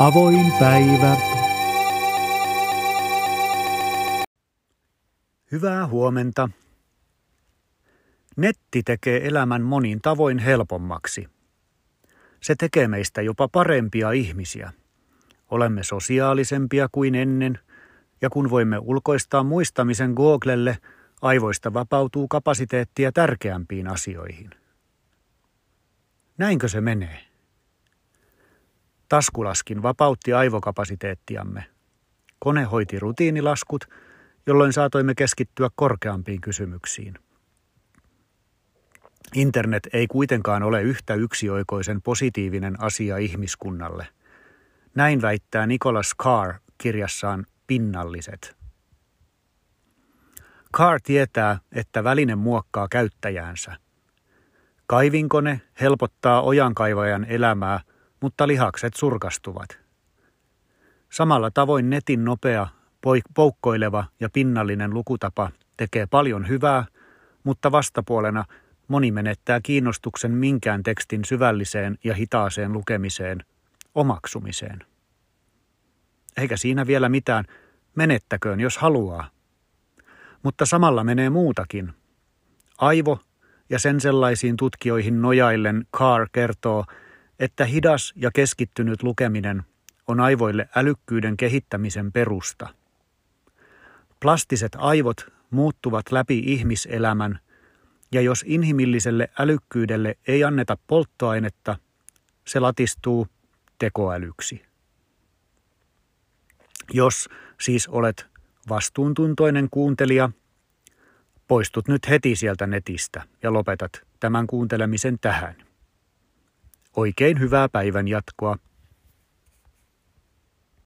Avoin päivä. Hyvää huomenta. Netti tekee elämän monin tavoin helpommaksi. Se tekee meistä jopa parempia ihmisiä. Olemme sosiaalisempia kuin ennen, ja kun voimme ulkoistaa muistamisen Googlelle, aivoista vapautuu kapasiteettia tärkeämpiin asioihin. Näinkö se menee? Taskulaskin vapautti aivokapasiteettiamme. Kone hoiti rutiinilaskut, jolloin saatoimme keskittyä korkeampiin kysymyksiin. Internet ei kuitenkaan ole yhtä yksioikoisen positiivinen asia ihmiskunnalle. Näin väittää Nicolas Carr kirjassaan Pinnalliset. Carr tietää, että väline muokkaa käyttäjäänsä. Kaivinkone helpottaa ojankaivajan elämää, mutta lihakset surkastuvat. Samalla tavoin netin nopea, poukkoileva ja pinnallinen lukutapa tekee paljon hyvää, mutta vastapuolena moni menettää kiinnostuksen minkään tekstin syvälliseen ja hitaaseen lukemiseen, omaksumiseen. Eikä siinä vielä mitään, menettäköön jos haluaa. Mutta samalla menee muutakin. Aivo ja sen sellaisiin tutkijoihin nojaillen Carr kertoo, että hidas ja keskittynyt lukeminen on aivoille älykkyyden kehittämisen perusta. Plastiset aivot muuttuvat läpi ihmiselämän, ja jos inhimilliselle älykkyydelle ei anneta polttoainetta, se latistuu tekoälyksi. Jos siis olet vastuuntuntoinen kuuntelija, poistut nyt heti sieltä netistä ja lopetat tämän kuuntelemisen tähän. Oikein hyvää päivän jatkoa.